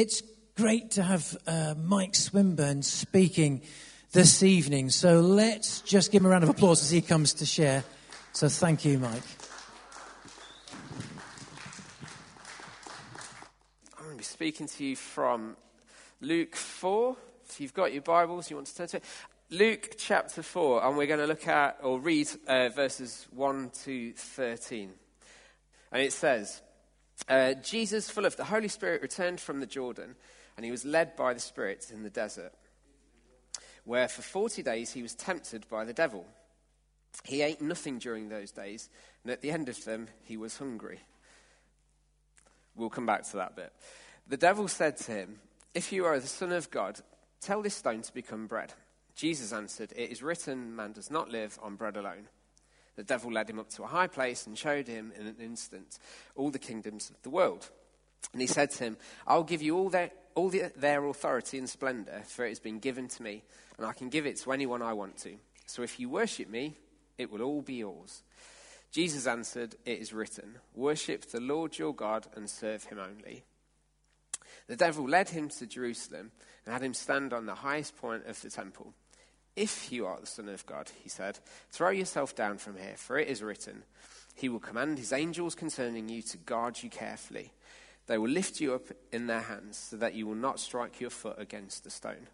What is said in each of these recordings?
It's great to have Mike Swinburne speaking this evening. So let's just give him a round of applause as he comes to share. So thank you, Mike. I'm going to be speaking to you from Luke 4. If you've got your Bibles, you want to turn to it. Luke chapter 4, and we're going to look at or read verses 1 to 13. And it says, Jesus, full of the Holy Spirit, returned from the Jordan, and he was led by the Spirit in the desert, where for 40 days he was tempted by the devil. He ate nothing during those days, and at the end of them he was hungry. We'll come back to that bit. The devil said to him, "If you are the Son of God, tell this stone to become bread." Jesus answered, "It is written, man does not live on bread alone." The devil led him up to a high place and showed him in an instant all the kingdoms of the world. And he said to him, "I'll give you all their authority and splendor, for it has been given to me, and I can give it to anyone I want to. So if you worship me, it will all be yours." Jesus answered, "It is written, worship the Lord your God and serve him only." The devil led him to Jerusalem and had him stand on the highest point of the temple. "If you are the Son of God," he said, "throw yourself down from here, for it is written, he will command his angels concerning you to guard you carefully. They will lift you up in their hands so that you will not strike your foot against the stone."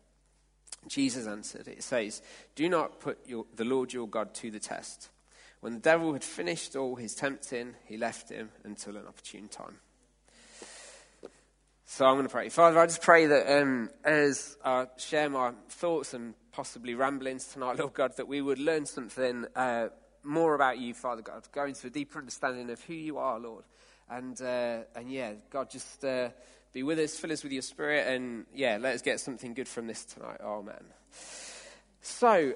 Jesus answered, "It says, do not put the Lord your God to the test." When the devil had finished all his tempting, he left him until an opportune time. So I'm going to pray. Father, I just pray that as I share my thoughts and possibly ramblings tonight, Lord God, that we would learn something more about you, Father God, go into a deeper understanding of who you are, Lord. And God, just be with us, fill us with your Spirit, and let us get something good from this tonight. Amen. So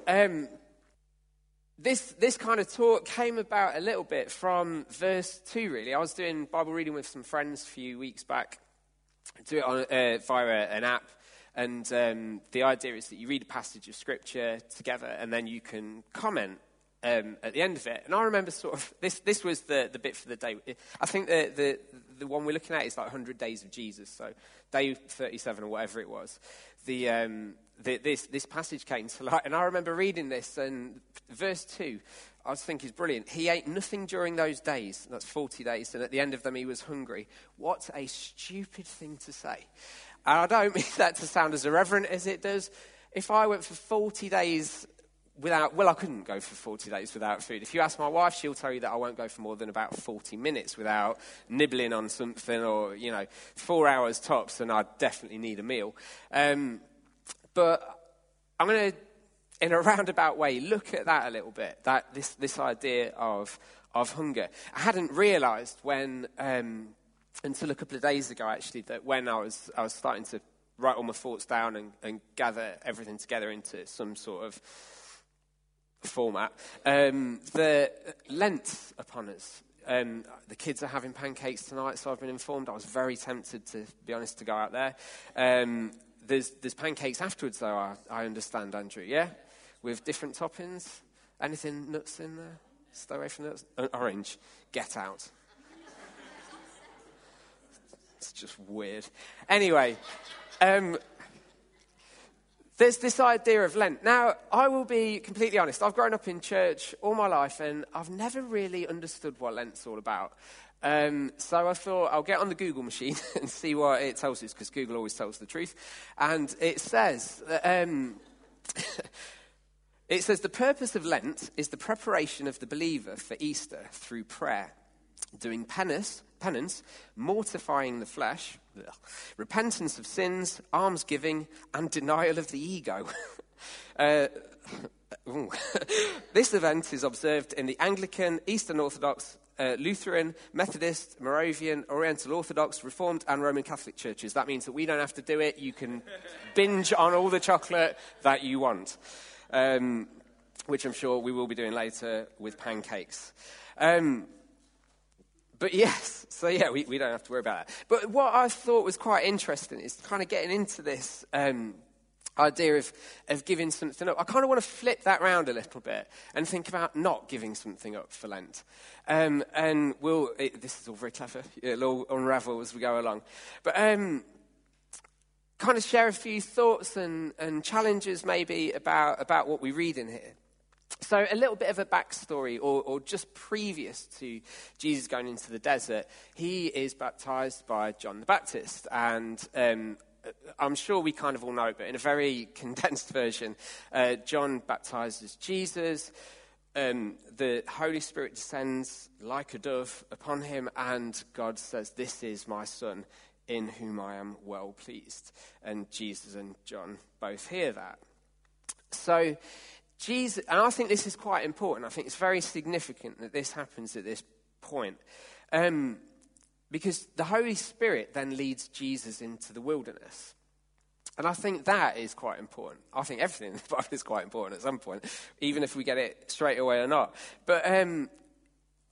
this kind of talk came about a little bit from verse 2, really. I was doing Bible reading with some friends a few weeks back. Do it on, via an app, and the idea is that you read a passage of scripture together, and then you can comment at the end of it. And I remember sort of this was the bit for the day. I think the one we're looking at is like 100 Days of Jesus, so day 37 or whatever it was. This passage came to light, and I remember reading this, and verse 2, I think is brilliant. He ate nothing during those days, that's 40 days, and at the end of them he was hungry. What a stupid thing to say. And I don't mean that to sound as irreverent as it does. If I went for 40 days without, I couldn't go for 40 days without food. If you ask my wife, she'll tell you that I won't go for more than about 40 minutes without nibbling on something, or, 4 hours tops, and I definitely need a meal. But I'm going to, in a roundabout way, look at that a little bit, that this idea of hunger. I hadn't realised when, until a couple of days ago, actually, that when I was starting to write all my thoughts down and gather everything together into some sort of format, the Lent's upon us. The kids are having pancakes tonight, so I've been informed. I was very tempted, to be honest, to go out there. There's pancakes afterwards, though, I understand, Andrew, yeah? With different toppings. Anything nuts in there? Stay away from nuts. An orange. Get out. It's just weird. Anyway, there's this idea of Lent. Now, I will be completely honest. I've grown up in church all my life, and I've never really understood what Lent's all about. So I thought I'll get on the Google machine and see what it tells us, because Google always tells the truth. And it says, the purpose of Lent is the preparation of the believer for Easter through prayer, doing penance, mortifying the flesh, repentance of sins, almsgiving, and denial of the ego. This event is observed in the Anglican, Eastern Orthodox, Lutheran, Methodist, Moravian, Oriental Orthodox, Reformed, and Roman Catholic churches. That means that we don't have to do it. You can binge on all the chocolate that you want, which I'm sure we will be doing later with pancakes. We don't have to worry about that. But what I thought was quite interesting is kind of getting into this idea of giving something up. I kind of want to flip that round a little bit and think about not giving something up for Lent. This is all very clever. It'll all unravel as we go along. But kind of share a few thoughts and challenges maybe about what we read in here. So a little bit of a backstory, or just previous to Jesus going into the desert, he is baptized by John the Baptist. And I'm sure we kind of all know it, but in a very condensed version, John baptizes Jesus. The Holy Spirit descends like a dove upon him, and God says, "This is my son, in whom I am well pleased." And Jesus and John both hear that. So Jesus, and I think this is quite important. I think it's very significant that this happens at this point, because the Holy Spirit then leads Jesus into the wilderness. And I think that is quite important. I think everything in the Bible is quite important at some point, even if we get it straight away or not. But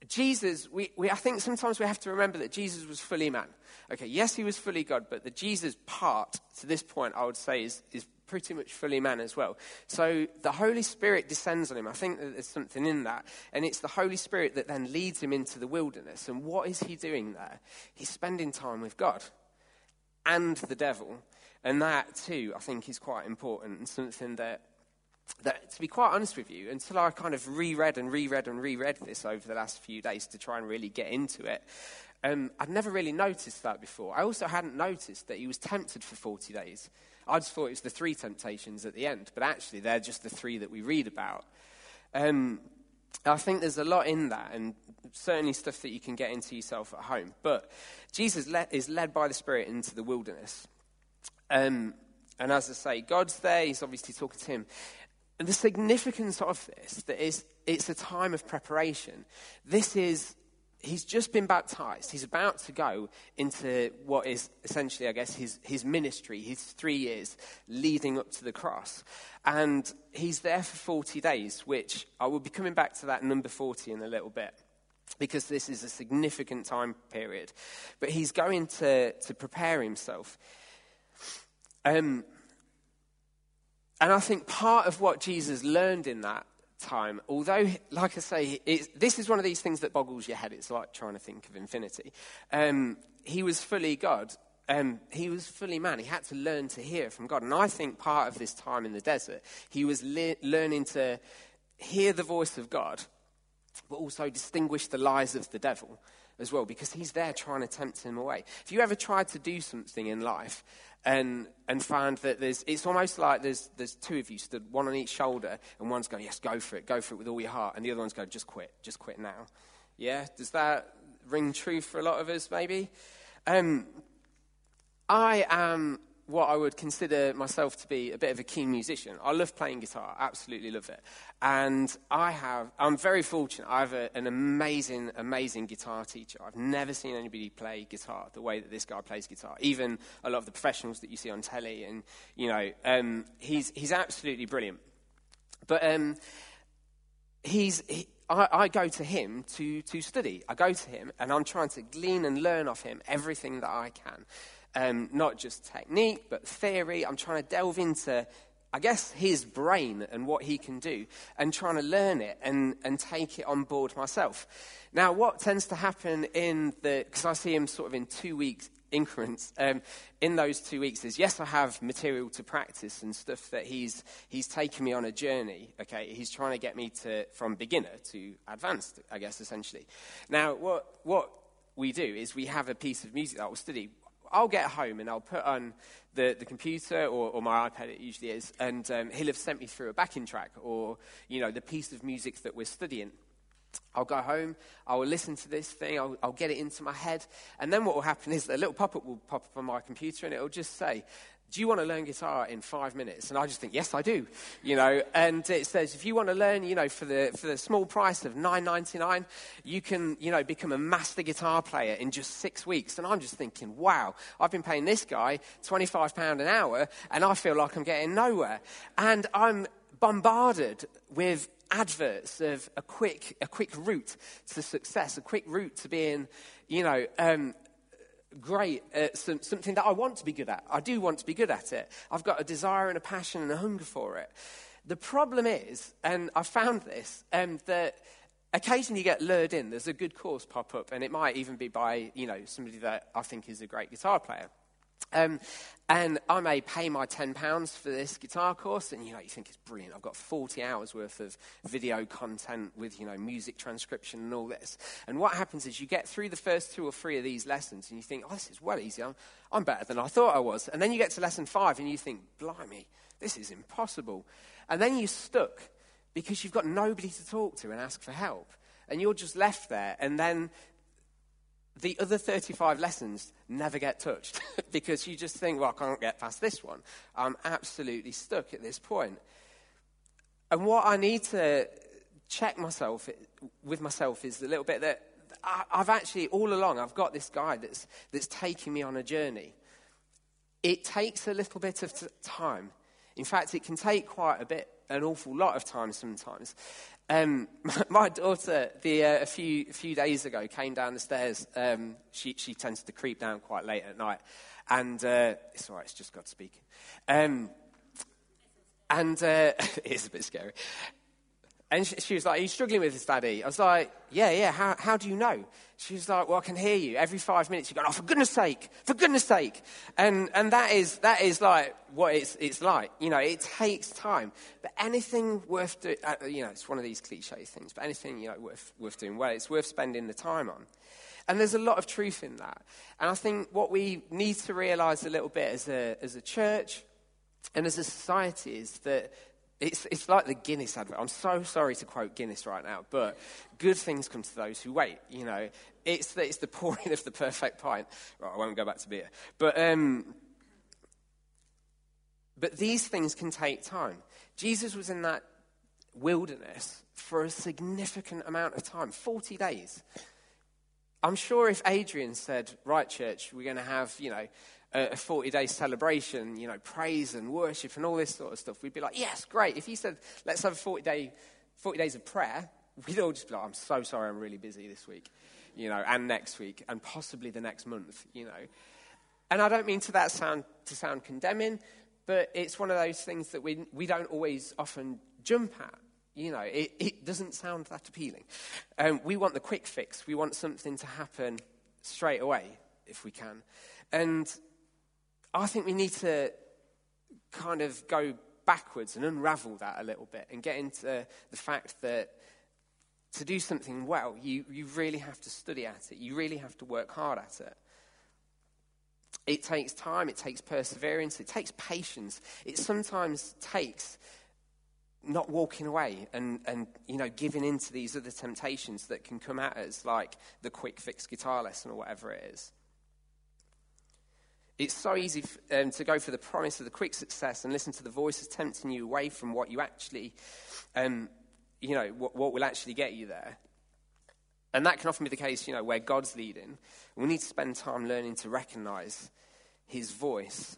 Jesus, I think sometimes we have to remember that Jesus was fully man. Okay, yes, he was fully God, but the Jesus part to this point, I would say, is pretty much fully man as well. So the Holy Spirit descends on him. I think that there's something in that. And it's the Holy Spirit that then leads him into the wilderness. And what is he doing there? He's spending time with God and the devil. And that, too, I think is quite important, and something that, to be quite honest with you, until I kind of reread this over the last few days to try and really get into it, I'd never really noticed that before. I also hadn't noticed that he was tempted for 40 days. I just thought it was the 3 temptations at the end, but actually they're just the 3 that we read about. I think there's a lot in that, and certainly stuff that you can get into yourself at home. But Jesus is led by the Spirit into the wilderness. And as I say, God's there. He's obviously talking to him. And the significance of this, that is, it's a time of preparation. He's just been baptized. He's about to go into what is essentially, I guess, his ministry, his 3 years leading up to the cross. And he's there for 40 days, which I will be coming back to that number 40 in a little bit, because this is a significant time period. But he's going to prepare himself. And I think part of what Jesus learned in that time, although, like I say, this is one of these things that boggles your head. It's like trying to think of infinity. He was fully God. He was fully man. He had to learn to hear from God. And I think part of this time in the desert, he was learning to hear the voice of God, but also distinguish the lies of the devil as well, because he's there trying to tempt him away. If you ever tried to do something in life and found that it's almost like there's 2 of you stood, one on each shoulder, and one's going, "Yes, go for it with all your heart," and the other one's going, just quit now." Yeah, does that ring true for a lot of us, maybe? I am what I would consider myself to be a bit of a keen musician. I love playing guitar, absolutely love it. And I'm very fortunate. I have an amazing, amazing guitar teacher. I've never seen anybody play guitar the way that this guy plays guitar, even a lot of the professionals that you see on telly. And, you know, he's absolutely brilliant. But I go to him to study. I go to him, and I'm trying to glean and learn off him everything that I can. Not just technique, but theory. I'm trying to delve into, I guess, his brain and what he can do, and trying to learn it and take it on board myself. Now, what tends to happen because I see him sort of in 2 weeks increments, in those 2 weeks is, yes, I have material to practice and stuff that he's taken me on a journey, okay? He's trying to get me from beginner to advanced, I guess, essentially. Now, what we do is we have a piece of music that I'll study. I'll get home and I'll put on the computer or my iPad, it usually is, and he'll have sent me through a backing track or, you know, the piece of music that we're studying. I'll go home, I'll listen to this thing, I'll get it into my head, and then what will happen is a little pop-up will pop up on my computer and it'll just say, "Do you want to learn guitar in 5 minutes?" And I just think, yes, I do, you know. And it says, if you want to learn, you know, for the small price of $9.99, you can, you know, become a master guitar player in just 6 weeks. And I'm just thinking, wow, I've been paying this guy £25 an hour, and I feel like I'm getting nowhere. And I'm bombarded with adverts of a quick route to success, a quick route to being, you know, great at something that I want to be good at. I do want to be good at it. I've got a desire and a passion and a hunger for it. The problem is, and I found this, that occasionally you get lured in. There's a good course pop up, and it might even be by, you know, somebody that I think is a great guitar player. And I may pay my £10 for this guitar course, and, you think it's brilliant. I've got 40 hours worth of video content with, music transcription and all this. And what happens is you get through the first 2 or 3 of these lessons, and you think, this is well easy. I'm better than I thought I was. And then you get to lesson 5, and you think, blimey, this is impossible. And then you're stuck because you've got nobody to talk to and ask for help. And you're just left there, and then the other 35 lessons never get touched because you just think, I can't get past this one. I'm absolutely stuck at this point. And what I need to check myself with myself is the little bit that I've actually, all along, I've got this guy that's taking me on a journey. It takes a little bit of time. In fact, it can take quite a bit, an awful lot of time sometimes. My daughter, a few days ago, came down the stairs. She tends to creep down quite late at night, and it's all right. It's just God speaking, and it is a bit scary. And she was like, "Are you struggling with this, Daddy?" I was like, "Yeah. How do you know?" She was like, "Well, I can hear you every 5 minutes." You go, "Oh, for goodness sake!" And that is like what it's like. It takes time, but anything worth doing, it's one of these cliche things. But anything worth doing well, it's worth spending the time on. And there's a lot of truth in that. And I think what we need to realise a little bit as a church and as a society is that. It's like the Guinness advert. I'm so sorry to quote Guinness right now, but good things come to those who wait. It's the pouring of the perfect pint. Right, I won't go back to beer. But these things can take time. Jesus was in that wilderness for a significant amount of time, 40 days. I'm sure if Adrian said, right, church, we're going to have, a 40-day celebration, praise and worship and all this sort of stuff, we'd be like, yes, great. If he said, let's have 40 days of prayer, we'd all just be like, I'm so sorry, I'm really busy this week, and next week, and possibly the next month, And I don't mean to sound condemning, but it's one of those things that we don't always often jump at. It doesn't sound that appealing. We want the quick fix. We want something to happen straight away, if we can. And I think we need to kind of go backwards and unravel that a little bit and get into the fact that to do something well, you really have to study at it. You really have to work hard at it. It takes time. It takes perseverance. It takes patience. It sometimes takes not walking away and giving in to these other temptations that can come at us, like the quick fix guitar lesson or whatever it is. It's so easy to go for the promise of the quick success and listen to the voices tempting you away from what you actually, what will actually get you there. And that can often be the case, where God's leading. We need to spend time learning to recognize his voice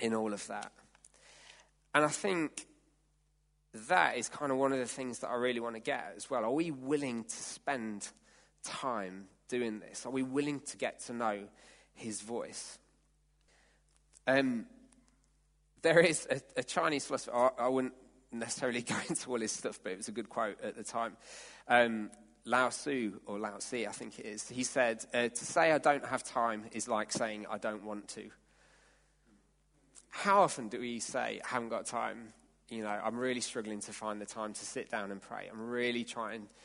in all of that. And I think that is kind of one of the things that I really want to get at as well. Are we willing to spend time doing this? Are we willing to get to know his voice? There is a Chinese philosopher, I wouldn't necessarily go into all his stuff, but it was a good quote at the time. Laozi, I think it is. He said, to say I don't have time is like saying I don't want to. How often do we say, I haven't got time? I'm really struggling to find the time to sit down and pray. I'm really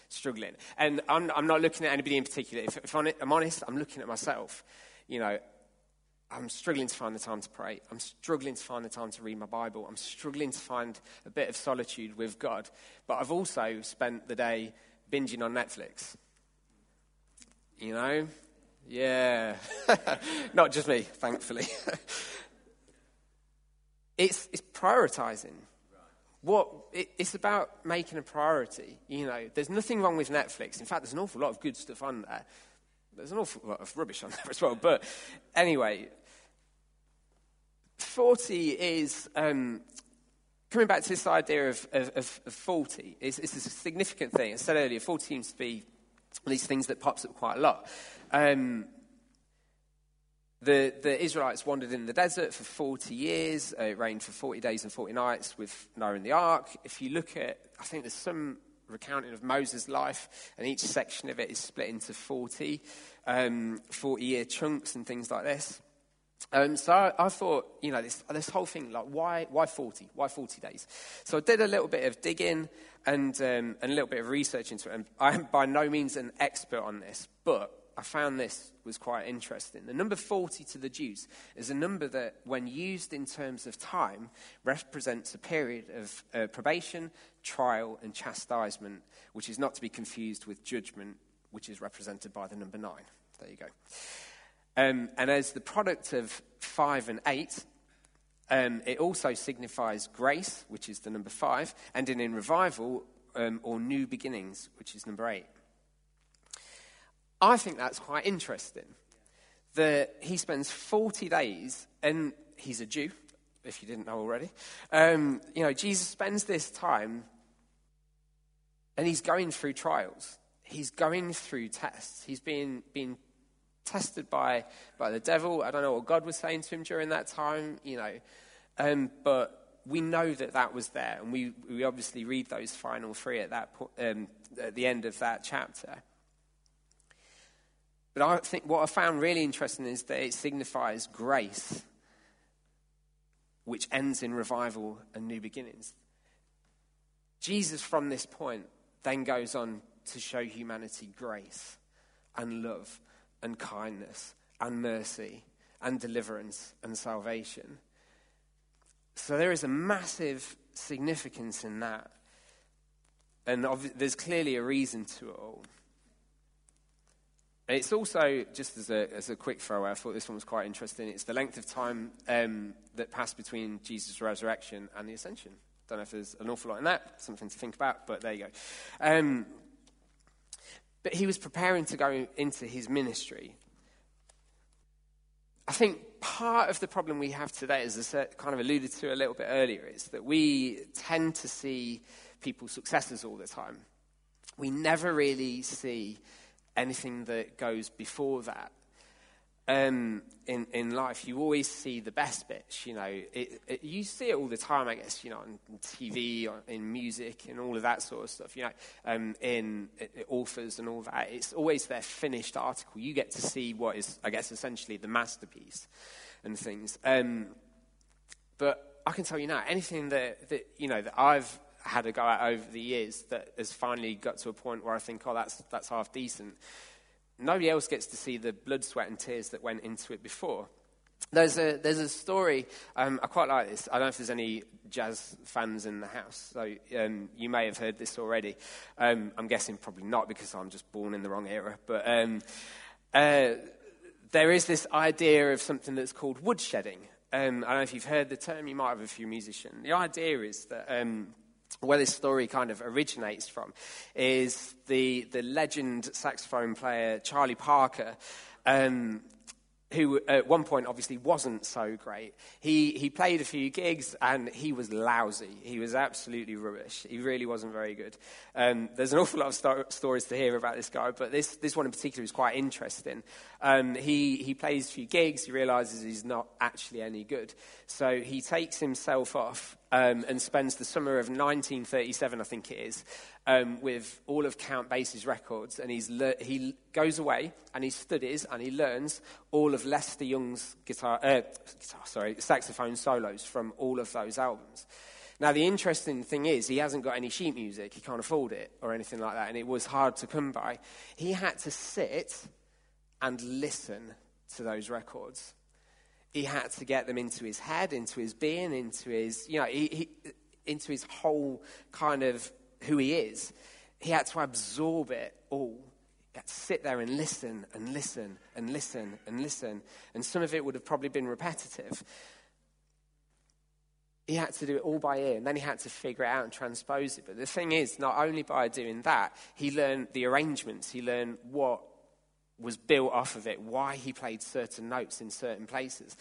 struggling. And I'm not looking at anybody in particular. If I'm honest, I'm looking at myself. I'm struggling to find the time to pray. I'm struggling to find the time to read my Bible. I'm struggling to find a bit of solitude with God. But I've also spent the day binging on Netflix. Yeah. Not just me, thankfully. It's prioritizing. It's about making a priority. There's nothing wrong with Netflix. In fact, there's an awful lot of good stuff on there. There's an awful lot of rubbish on there as well. But anyway, 40 is, coming back to this idea of 40, it's a significant thing. I said earlier, 40 seems to be these things that pops up quite a lot. The Israelites wandered in the desert for 40 years. It rained for 40 days and 40 nights with Noah and the ark. If you look at, I think there's some recounting of Moses' life, and each section of it is split into 40 40-year chunks and things like this. So I thought, you know, this whole thing, like, why 40? Why 40 days? So I did a little bit of digging and a little bit of research into it. And I am by no means an expert on this, but I found this was quite interesting. The number 40 to the Jews is a number that, when used in terms of time, represents a period of probation, trial, and chastisement, which is not to be confused with judgment, which is represented by the number 9. There you go. And as the product of 5 and 8, it also signifies grace, which is the number 5, and in revival or new beginnings, which is number 8. I think that's quite interesting, that he spends 40 days, and he's a Jew, if you didn't know already. You know, Jesus spends this time, and he's going through trials. He's going through tests. He's being tested by the devil. I don't know what God was saying to him during that time, you know. But we know that was there, and we obviously read those final 3 at that at the end of that chapter. But I think what I found really interesting is that it signifies grace, which ends in revival and new beginnings. Jesus, from this point, then goes on to show humanity grace and love and kindness and mercy and deliverance and salvation. So there is a massive significance in that. And there's clearly a reason to it all. It's also, just as a quick throwaway, I thought this one was quite interesting. It's the length of time that passed between Jesus' resurrection and the ascension. Don't know if there's an awful lot in that. Something to think about, but there you go. But he was preparing to go into his ministry. I think part of the problem we have today, as I kind of alluded to a little bit earlier, is that we tend to see people's successes all the time. We never really see anything that goes before that in life. You always see the best bits, you know. You see it all the time, I guess, you know, on TV, in music, and all of that sort of stuff, you know, in authors and all that. It's always their finished article. You get to see what is, I guess, essentially the masterpiece and things. But I can tell you now, anything that you know, that I've had a go at over the years that has finally got to a point where I think, oh, that's half decent. Nobody else gets to see the blood, sweat, and tears that went into it before. There's a story, I quite like this. I don't know if there's any jazz fans in the house, so you may have heard this already. I'm guessing probably not, because I'm just born in the wrong era. But there is this idea of something that's called woodshedding. I don't know if you've heard the term. You might have, if you're a musician. The idea is that where this story kind of originates from is the legend saxophone player Charlie Parker, who at one point obviously wasn't so great. He played a few gigs and he was lousy. He was absolutely rubbish. He really wasn't very good. There's an awful lot of stories to hear about this guy, but this one in particular is quite interesting. He plays a few gigs. He realizes he's not actually any good. So he takes himself off and spends the summer of 1937, I think it is, with all of Count Basie's records, and he goes away and he studies and he learns all of Lester Young's saxophone solos from all of those albums. Now, the interesting thing is, he hasn't got any sheet music. He can't afford it or anything like that, and it was hard to come by. He had to sit and listen to those records. He had to get them into his head, into his being, into his, you know, into his whole kind of who he is. He had to absorb it all. He had to sit there and listen and listen and listen and listen. And some of it would have probably been repetitive. He had to do it all by ear, and then he had to figure it out and transpose it. But the thing is, not only by doing that, he learned the arrangements. He learned what was built off of it, why he played certain notes in certain places.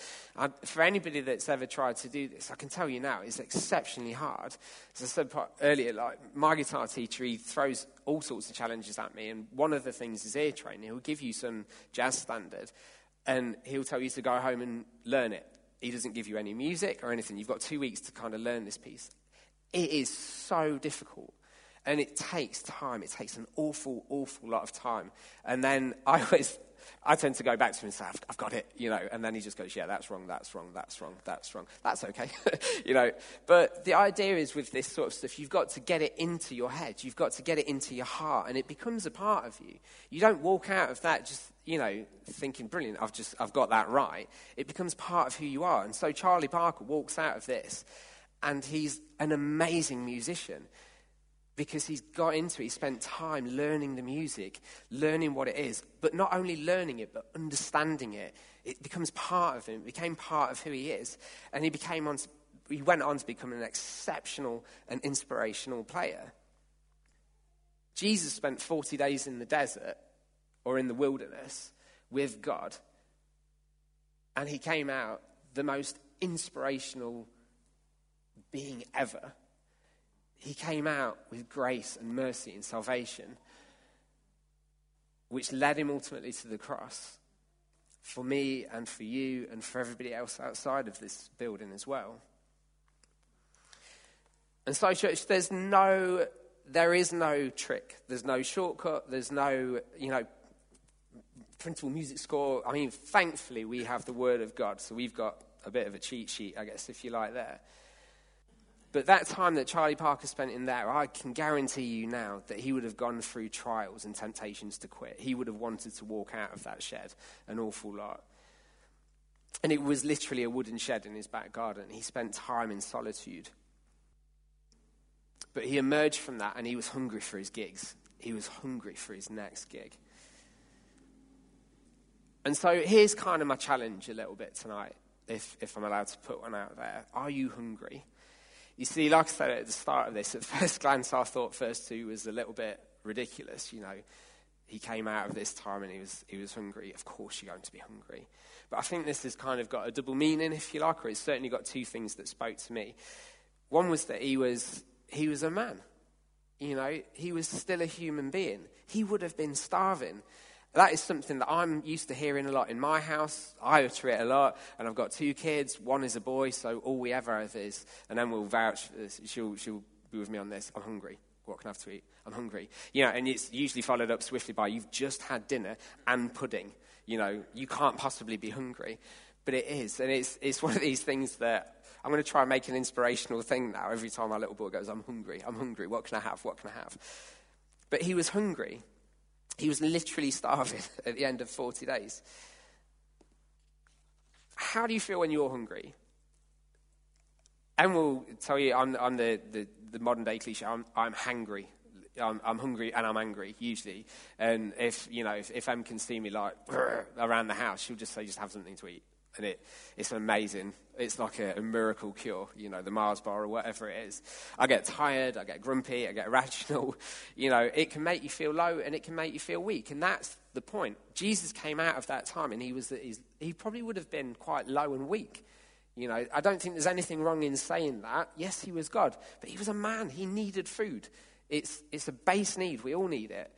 For anybody that's ever tried to do this, I can tell you now, it's exceptionally hard. As I said earlier, like my guitar teacher, he throws all sorts of challenges at me, and one of the things is ear training. He'll give you some jazz standard, and he'll tell you to go home and learn it. He doesn't give you any music or anything. You've got 2 weeks to kind of learn this piece. It is so difficult. And it takes time. It takes an awful, awful lot of time. And then I always I tend to go back to him and say, I've got it, you know, and then he just goes, yeah, that's wrong. That's okay, you know. But the idea is with this sort of stuff, you've got to get it into your head. You've got to get it into your heart, and it becomes a part of you. You don't walk out of that just, you know, thinking, brilliant, I've got that right. It becomes part of who you are. And so Charlie Parker walks out of this, and he's an amazing musician. Because he's got into it, he spent time learning the music, learning what it is, but not only learning it, but understanding it. It becomes part of him. It became part of who he is. And he went on to become an exceptional and inspirational player. Jesus spent 40 days in the desert, or in the wilderness, with God. And he came out the most inspirational being ever. He came out with grace and mercy and salvation, which led him ultimately to the cross for me and for you and for everybody else outside of this building as well. And so, church, there is no trick. There's no shortcut. There's no, you know, printable music score. I mean, thankfully, we have the Word of God, so we've got a bit of a cheat sheet, I guess, if you like, there. But that time that Charlie Parker spent in there, I can guarantee you now that he would have gone through trials and temptations to quit. He would have wanted to walk out of that shed an awful lot. And it was literally a wooden shed in his back garden. He spent time in solitude. But he emerged from that and he was hungry for his gigs. He was hungry for his next gig. And so here's kind of my challenge a little bit tonight, if I'm allowed to put one out there. Are you hungry? You see, like I said at the start of this, at first glance, I thought first two was a little bit ridiculous. You know, he came out of this time and he was hungry. Of course, you're going to be hungry. But I think this has kind of got a double meaning, if you like, or it's certainly got two things that spoke to me. One was that he was a man. You know, he was still a human being. He would have been starving. That is something that I'm used to hearing a lot in my house. I utter it a lot, and I've got two kids. One is a boy, so all we ever have is, and Emma will vouch for this. She'll be with me on this. I'm hungry. What can I have to eat? I'm hungry. You know, and it's usually followed up swiftly by, you've just had dinner and pudding. You know, you can't possibly be hungry. But it is, and it's one of these things that I'm going to try and make an inspirational thing now. Every time my little boy goes, I'm hungry. What can I have? What can I have? But he was hungry. He was literally starving at the end of 40 days. How do you feel when you're hungry? And we'll tell you, I'm the modern day cliche, I'm hangry. I'm hungry and I'm angry, usually. And if Em can see me like around the house, she'll just say, just have something to eat. And it's amazing. It's like a miracle cure, you know, the Mars bar or whatever it is. I get tired, I get grumpy, I get irrational. You know, it can make you feel low and it can make you feel weak. And that's the point. Jesus came out of that time and he probably would have been quite low and weak. You know, I don't think there's anything wrong in saying that. Yes, he was God, but he was a man. He needed food. It's a base need. We all need it.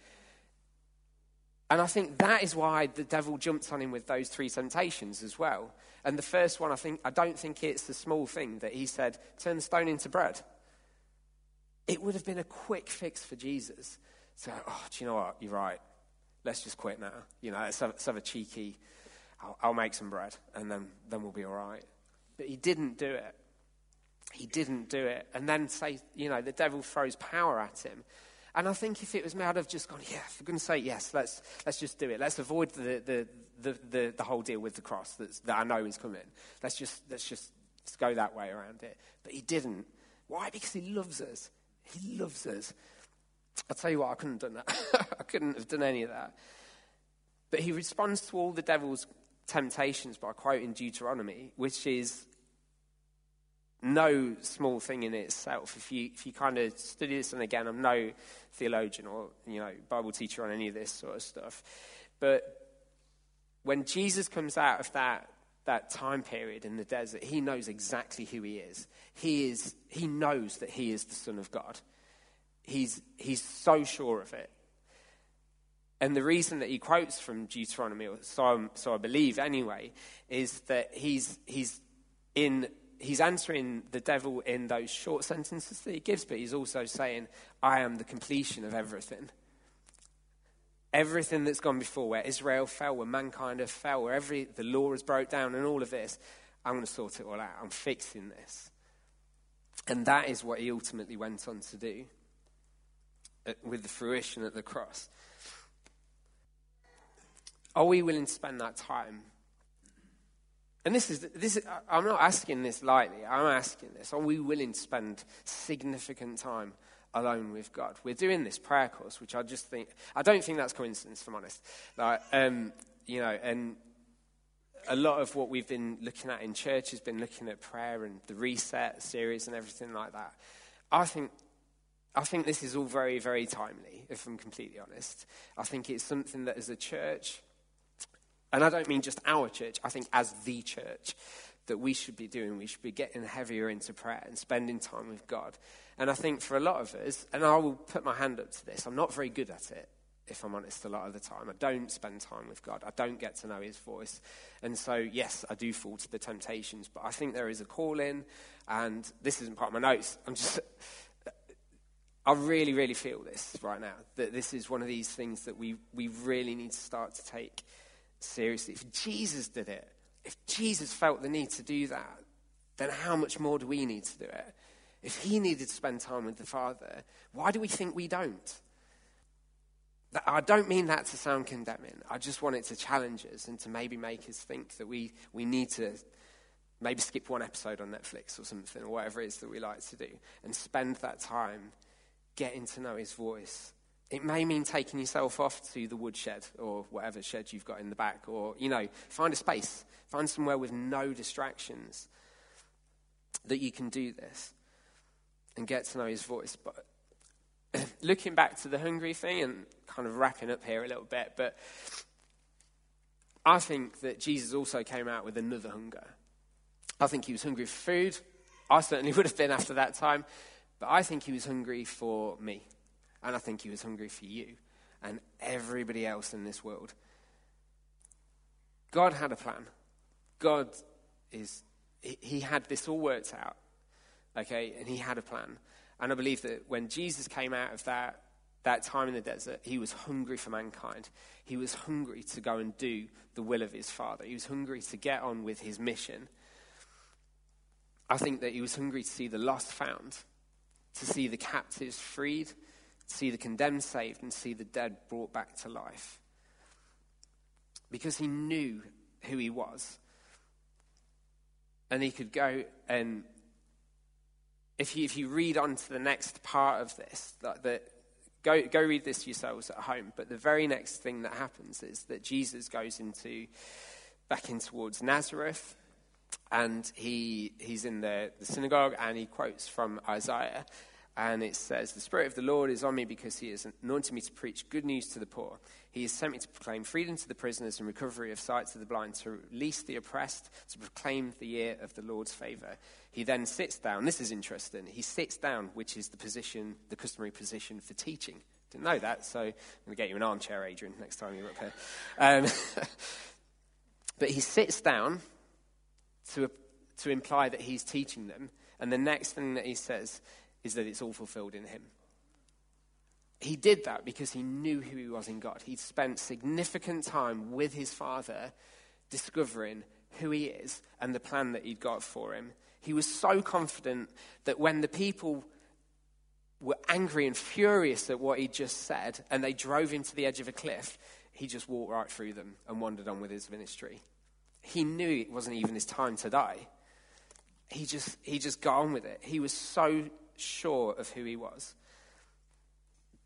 And I think that is why the devil jumps on him with those three temptations as well. And the first one, I don't think it's the small thing that he said, turn the stone into bread. It would have been a quick fix for Jesus. So, do you know what? You're right. Let's just quit now. You know, let's have a cheeky, I'll make some bread and then we'll be all right. But he didn't do it. And then say, you know, the devil throws power at him. And I think if it was me, I'd have just gone, yeah, for goodness sake, yes, let's just do it. Let's avoid the whole deal with the cross that I know is coming. Let's just go that way around it. But he didn't. Why? Because he loves us. He loves us. I'll tell you what, I couldn't have done that. I couldn't have done any of that. But he responds to all the devil's temptations by quoting Deuteronomy, which is no small thing in itself. If you kind of study this, and again, I'm no theologian or, you know, Bible teacher on any of this sort of stuff, but when Jesus comes out of that time period in the desert, he knows exactly who he is. He knows that he is the Son of God. He's so sure of it. And the reason that he quotes from Deuteronomy, or so I believe anyway, is that he's answering the devil in those short sentences that he gives, but he's also saying, I am the completion of everything. Everything that's gone before, where Israel fell, where mankind have fell, where the law is broke down and all of this, I'm going to sort it all out. I'm fixing this. And that is what he ultimately went on to do with the fruition at the cross. Are we willing to spend that time? And this is, I'm not asking this lightly. I'm asking this. Are we willing to spend significant time alone with God? We're doing this prayer course, which I don't think that's coincidence, if I'm honest. Like, and a lot of what we've been looking at in church has been looking at prayer and the reset series and everything like that. I think this is all very, very timely, if I'm completely honest. I think it's something that as a church, and I don't mean just our church, I think as the church, that we should be doing. We should be getting heavier into prayer and spending time with God. And I think for a lot of us, and I will put my hand up to this, I'm not very good at it, if I'm honest, a lot of the time. I don't spend time with God. I don't get to know his voice. And so, yes, I do fall to the temptations, but I think there is a calling, and this isn't part of my notes. I really, really feel this right now, that this is one of these things that we really need to start to take seriously. If Jesus did it, if Jesus felt the need to do that, then how much more do we need to do it? If he needed to spend time with the Father, why do we think we don't? I don't mean that to sound condemning. I just want it to challenge us and to maybe make us think that we need to maybe skip one episode on Netflix or something, or whatever it is that we like to do, and spend that time getting to know his voice. It may mean taking yourself off to the woodshed or whatever shed you've got in the back, or, find a space, find somewhere with no distractions that you can do this and get to know his voice. But looking back to the hungry thing and kind of wrapping up here a little bit, but I think that Jesus also came out with another hunger. I think he was hungry for food. I certainly would have been after that time, but I think he was hungry for me. And I think he was hungry for you and everybody else in this world. God had a plan. He had this all worked out, okay? And he had a plan. And I believe that when Jesus came out of that time in the desert, he was hungry for mankind. He was hungry to go and do the will of his Father. He was hungry to get on with his mission. I think that he was hungry to see the lost found, to see the captives freed, see the condemned saved, and see the dead brought back to life. Because he knew who he was. And he could go, and if you read on to the next part of this, go read this yourselves at home, but the very next thing that happens is that Jesus goes back in towards Nazareth, and he's in the synagogue, and he quotes from Isaiah. And it says, "The Spirit of the Lord is on me because he has anointed me to preach good news to the poor. He has sent me to proclaim freedom to the prisoners and recovery of sight to the blind, to release the oppressed, to proclaim the year of the Lord's favor." He then sits down. This is interesting. He sits down, which is the customary position for teaching. Didn't know that, so I'm going to get you an armchair, Adrian, next time you're up here. But he sits down to imply that he's teaching them. And the next thing that he says is that it's all fulfilled in him. He did that because he knew who he was in God. He'd spent significant time with his Father discovering who he is and the plan that he'd got for him. He was so confident that when the people were angry and furious at what he just said and they drove him to the edge of a cliff, he just walked right through them and wandered on with his ministry. He knew it wasn't even his time to die. He just got on with it. He was so sure of who he was.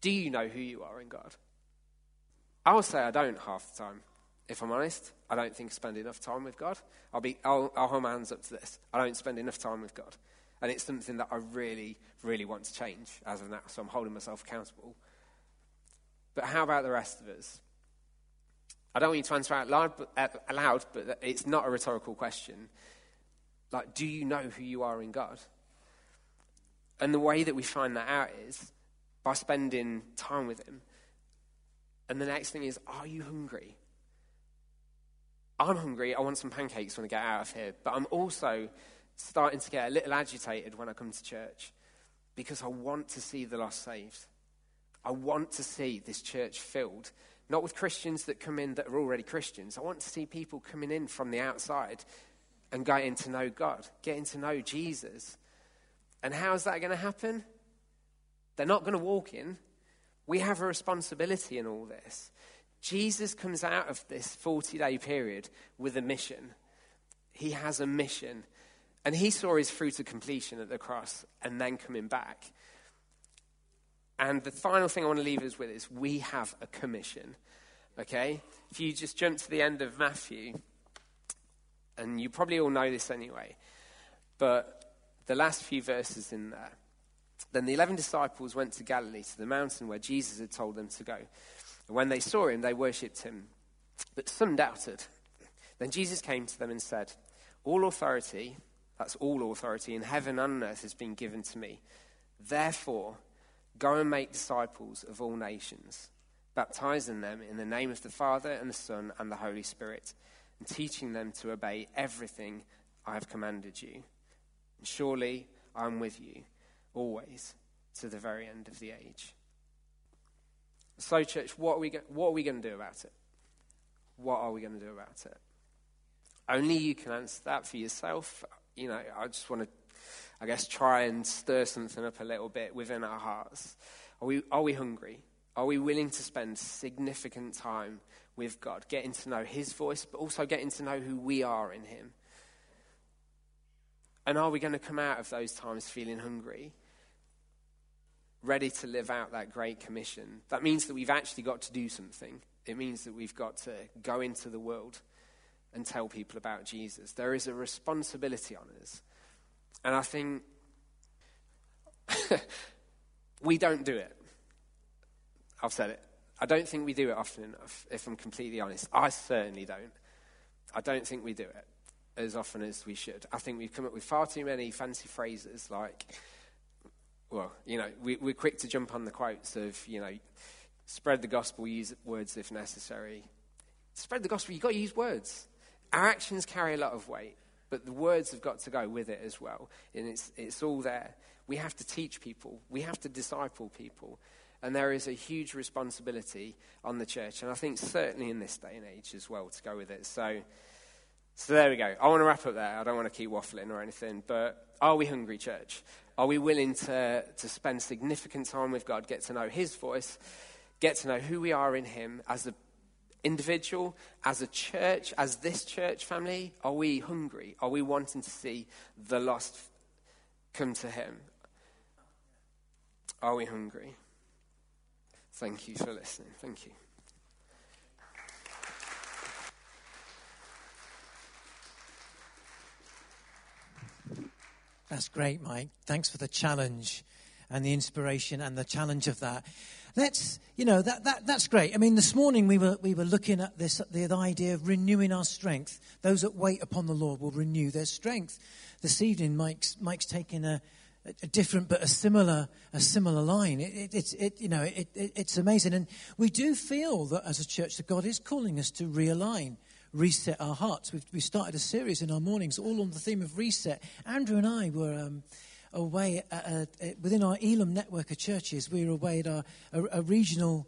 Do you know who you are in God? I will say I don't half the time. If I'm honest, I don't think I spend enough time with God. I'll hold my hands up to this. I don't spend enough time with God, and it's something that I really, really want to change as of now. So I'm holding myself accountable. But how about the rest of us? I don't want you to answer out loud, but it's not a rhetorical question. Like, do you know who you are in God? And the way that we find that out is by spending time with him. And the next thing is, are you hungry? I'm hungry. I want some pancakes when I get out of here. But I'm also starting to get a little agitated when I come to church because I want to see the lost saved. I want to see this church filled Not with Christians that come in that are already Christians. I want to see people coming in from the outside and getting to know God, getting to know Jesus. And how is that going to happen? They're not going to walk in. We have a responsibility in all this. Jesus comes out of this 40-day period with a mission. He has a mission. And he saw his fruit of completion at the cross and then coming back. And the final thing I want to leave us with is we have a commission, okay? If you just jump to the end of Matthew, and you probably all know this anyway, but the last few verses in there. Then the 11 disciples went to Galilee, to the mountain where Jesus had told them to go. And when they saw him, they worshipped him, but some doubted. Then Jesus came to them and said, "All authority," that's all authority, "in heaven and on earth has been given to me. Therefore, go and make disciples of all nations, baptizing them in the name of the Father and the Son and the Holy Spirit, and teaching them to obey everything I have commanded you. And surely I am with you always, to the very end of the age." So, church, what are we going to do about it? What are we going to do about it? Only you can answer that for yourself. You know, I just want to, I guess, try and stir something up a little bit within our hearts. Are we hungry? Are we willing to spend significant time with God, getting to know his voice, but also getting to know who we are in him? And are we going to come out of those times feeling hungry, ready to live out that great commission? That means that we've actually got to do something. It means that we've got to go into the world and tell people about Jesus. There is a responsibility on us. And I think we don't do it. I've said it. I don't think we do it often enough, if I'm completely honest. I certainly don't. I don't think we do it as often as we should. I think we've come up with far too many fancy phrases like, well, you know, we're quick to jump on the quotes of, you know, spread the gospel, use words if necessary. Spread the gospel, you've got to use words. Our actions carry a lot of weight, but the words have got to go with it as well. And it's all there. We have to teach people. We have to disciple people. And there is a huge responsibility on the church, and I think certainly in this day and age as well, to go with it. So there we go. I want to wrap up there. I don't want to keep waffling or anything, but are we hungry, church? Are we willing to spend significant time with God, get to know his voice, get to know who we are in him as an individual, as a church, as this church family? Are we hungry? Are we wanting to see the lost come to him? Are we hungry? Thank you for listening. Thank you. That's great, Mike. Thanks for the challenge and the inspiration and the challenge of that. Let's, you know, that's great. I mean, this morning we were looking at this, the idea of renewing our strength. Those that wait upon the Lord will renew their strength. This evening, Mike's taking a different but a similar line. It's amazing, and we do feel that as a church that God is calling us to realign. Reset our hearts. We started a series in our mornings all on the theme of reset. Andrew and I were away at within our Elam network of churches. We were away at a regional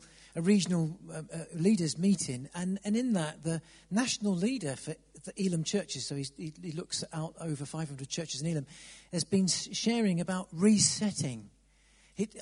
leaders meeting, and in that the national leader for the Elam churches, so he looks out over 500 churches in Elam, has been sharing about resetting. It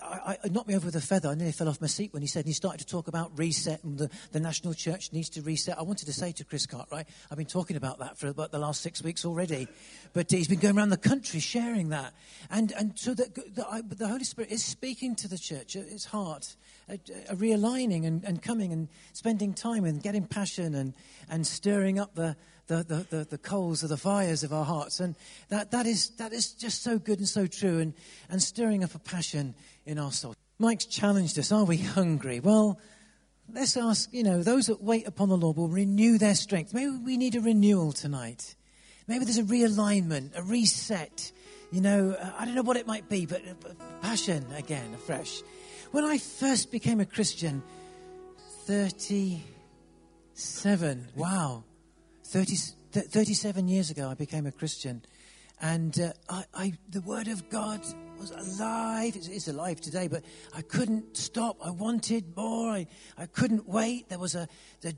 knocked me over with a feather. I nearly fell off my seat when he started to talk about reset and the national church needs to reset. I wanted to say to Chris Cart, right, I've been talking about that for about the last 6 weeks already. But he's been going around the country sharing that. And so the Holy Spirit is speaking to the church at its heart, a realigning and coming and spending time and getting passion and stirring up the coals of the fires of our hearts, and that is just so good and so true, and stirring up a passion in our soul. Mike's challenged us, are we hungry? Well, let's ask, you know, those that wait upon the Lord will renew their strength. Maybe we need a renewal tonight. Maybe there's a realignment, a reset, you know, I don't know what it might be, but passion again, afresh. When I first became a Christian, 37 years ago, I became a Christian. And the Word of God was alive. It's alive today, but I couldn't stop. I wanted more. I couldn't wait. There was a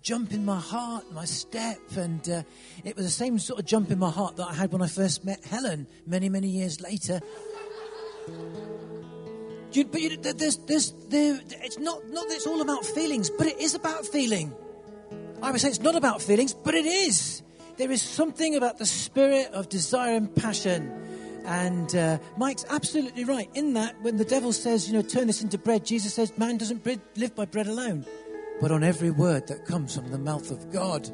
jump in my heart, my step, and it was the same sort of jump in my heart that I had when I first met Helen many, many years later. It's not that it's all about feelings, but it is about feeling. I would say it's not about feelings, but it is. There is something about the spirit of desire and passion. And Mike's absolutely right in that when the devil says, turn this into bread, Jesus says, man doesn't live by bread alone, but on every word that comes from the mouth of God.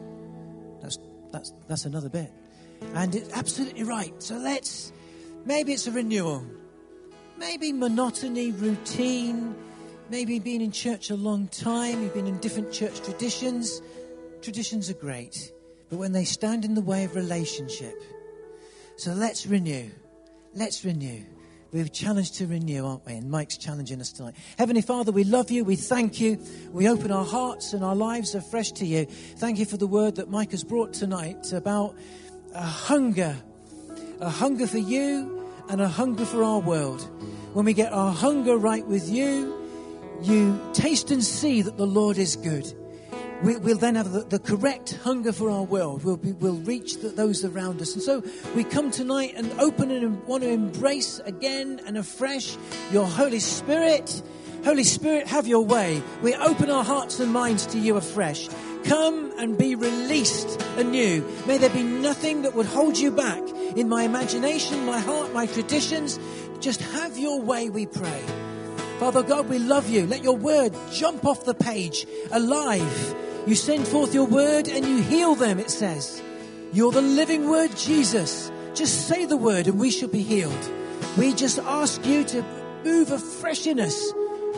That's another bit. And it's absolutely right. So maybe it's a renewal. Maybe monotony, routine, maybe being in church a long time, you've been in different church traditions. Traditions are great, but when they stand in the way of relationship. So let's renew. Let's renew. We're challenged to renew, aren't we? And Mike's challenging us tonight. Heavenly Father, we love you. We thank you. We open our hearts and our lives afresh to you. Thank you for the word that Mike has brought tonight about a hunger for you, and a hunger for our world. When we get our hunger right with you, you taste and see that the Lord is good. We'll then have the correct hunger for our world. We'll reach those around us. And so we come tonight and open and want to embrace again and afresh your Holy Spirit. Holy Spirit, have your way. We open our hearts and minds to you afresh. Come and be released anew. May there be nothing that would hold you back in my imagination, my heart, my traditions. Just have your way, we pray. Father God, we love you. Let your word jump off the page alive. You send forth your word and you heal them, it says. You're the living word, Jesus. Just say the word and we shall be healed. We just ask you to move afresh in us.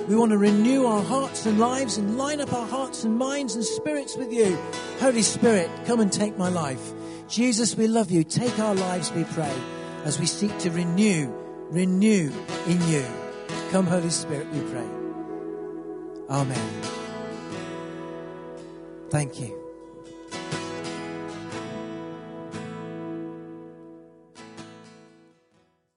We want to renew our hearts and lives and line up our hearts and minds and spirits with you. Holy Spirit, come and take my life. Jesus, we love you. Take our lives, we pray, as we seek to renew in you. Come, Holy Spirit, we pray. Amen. Thank you.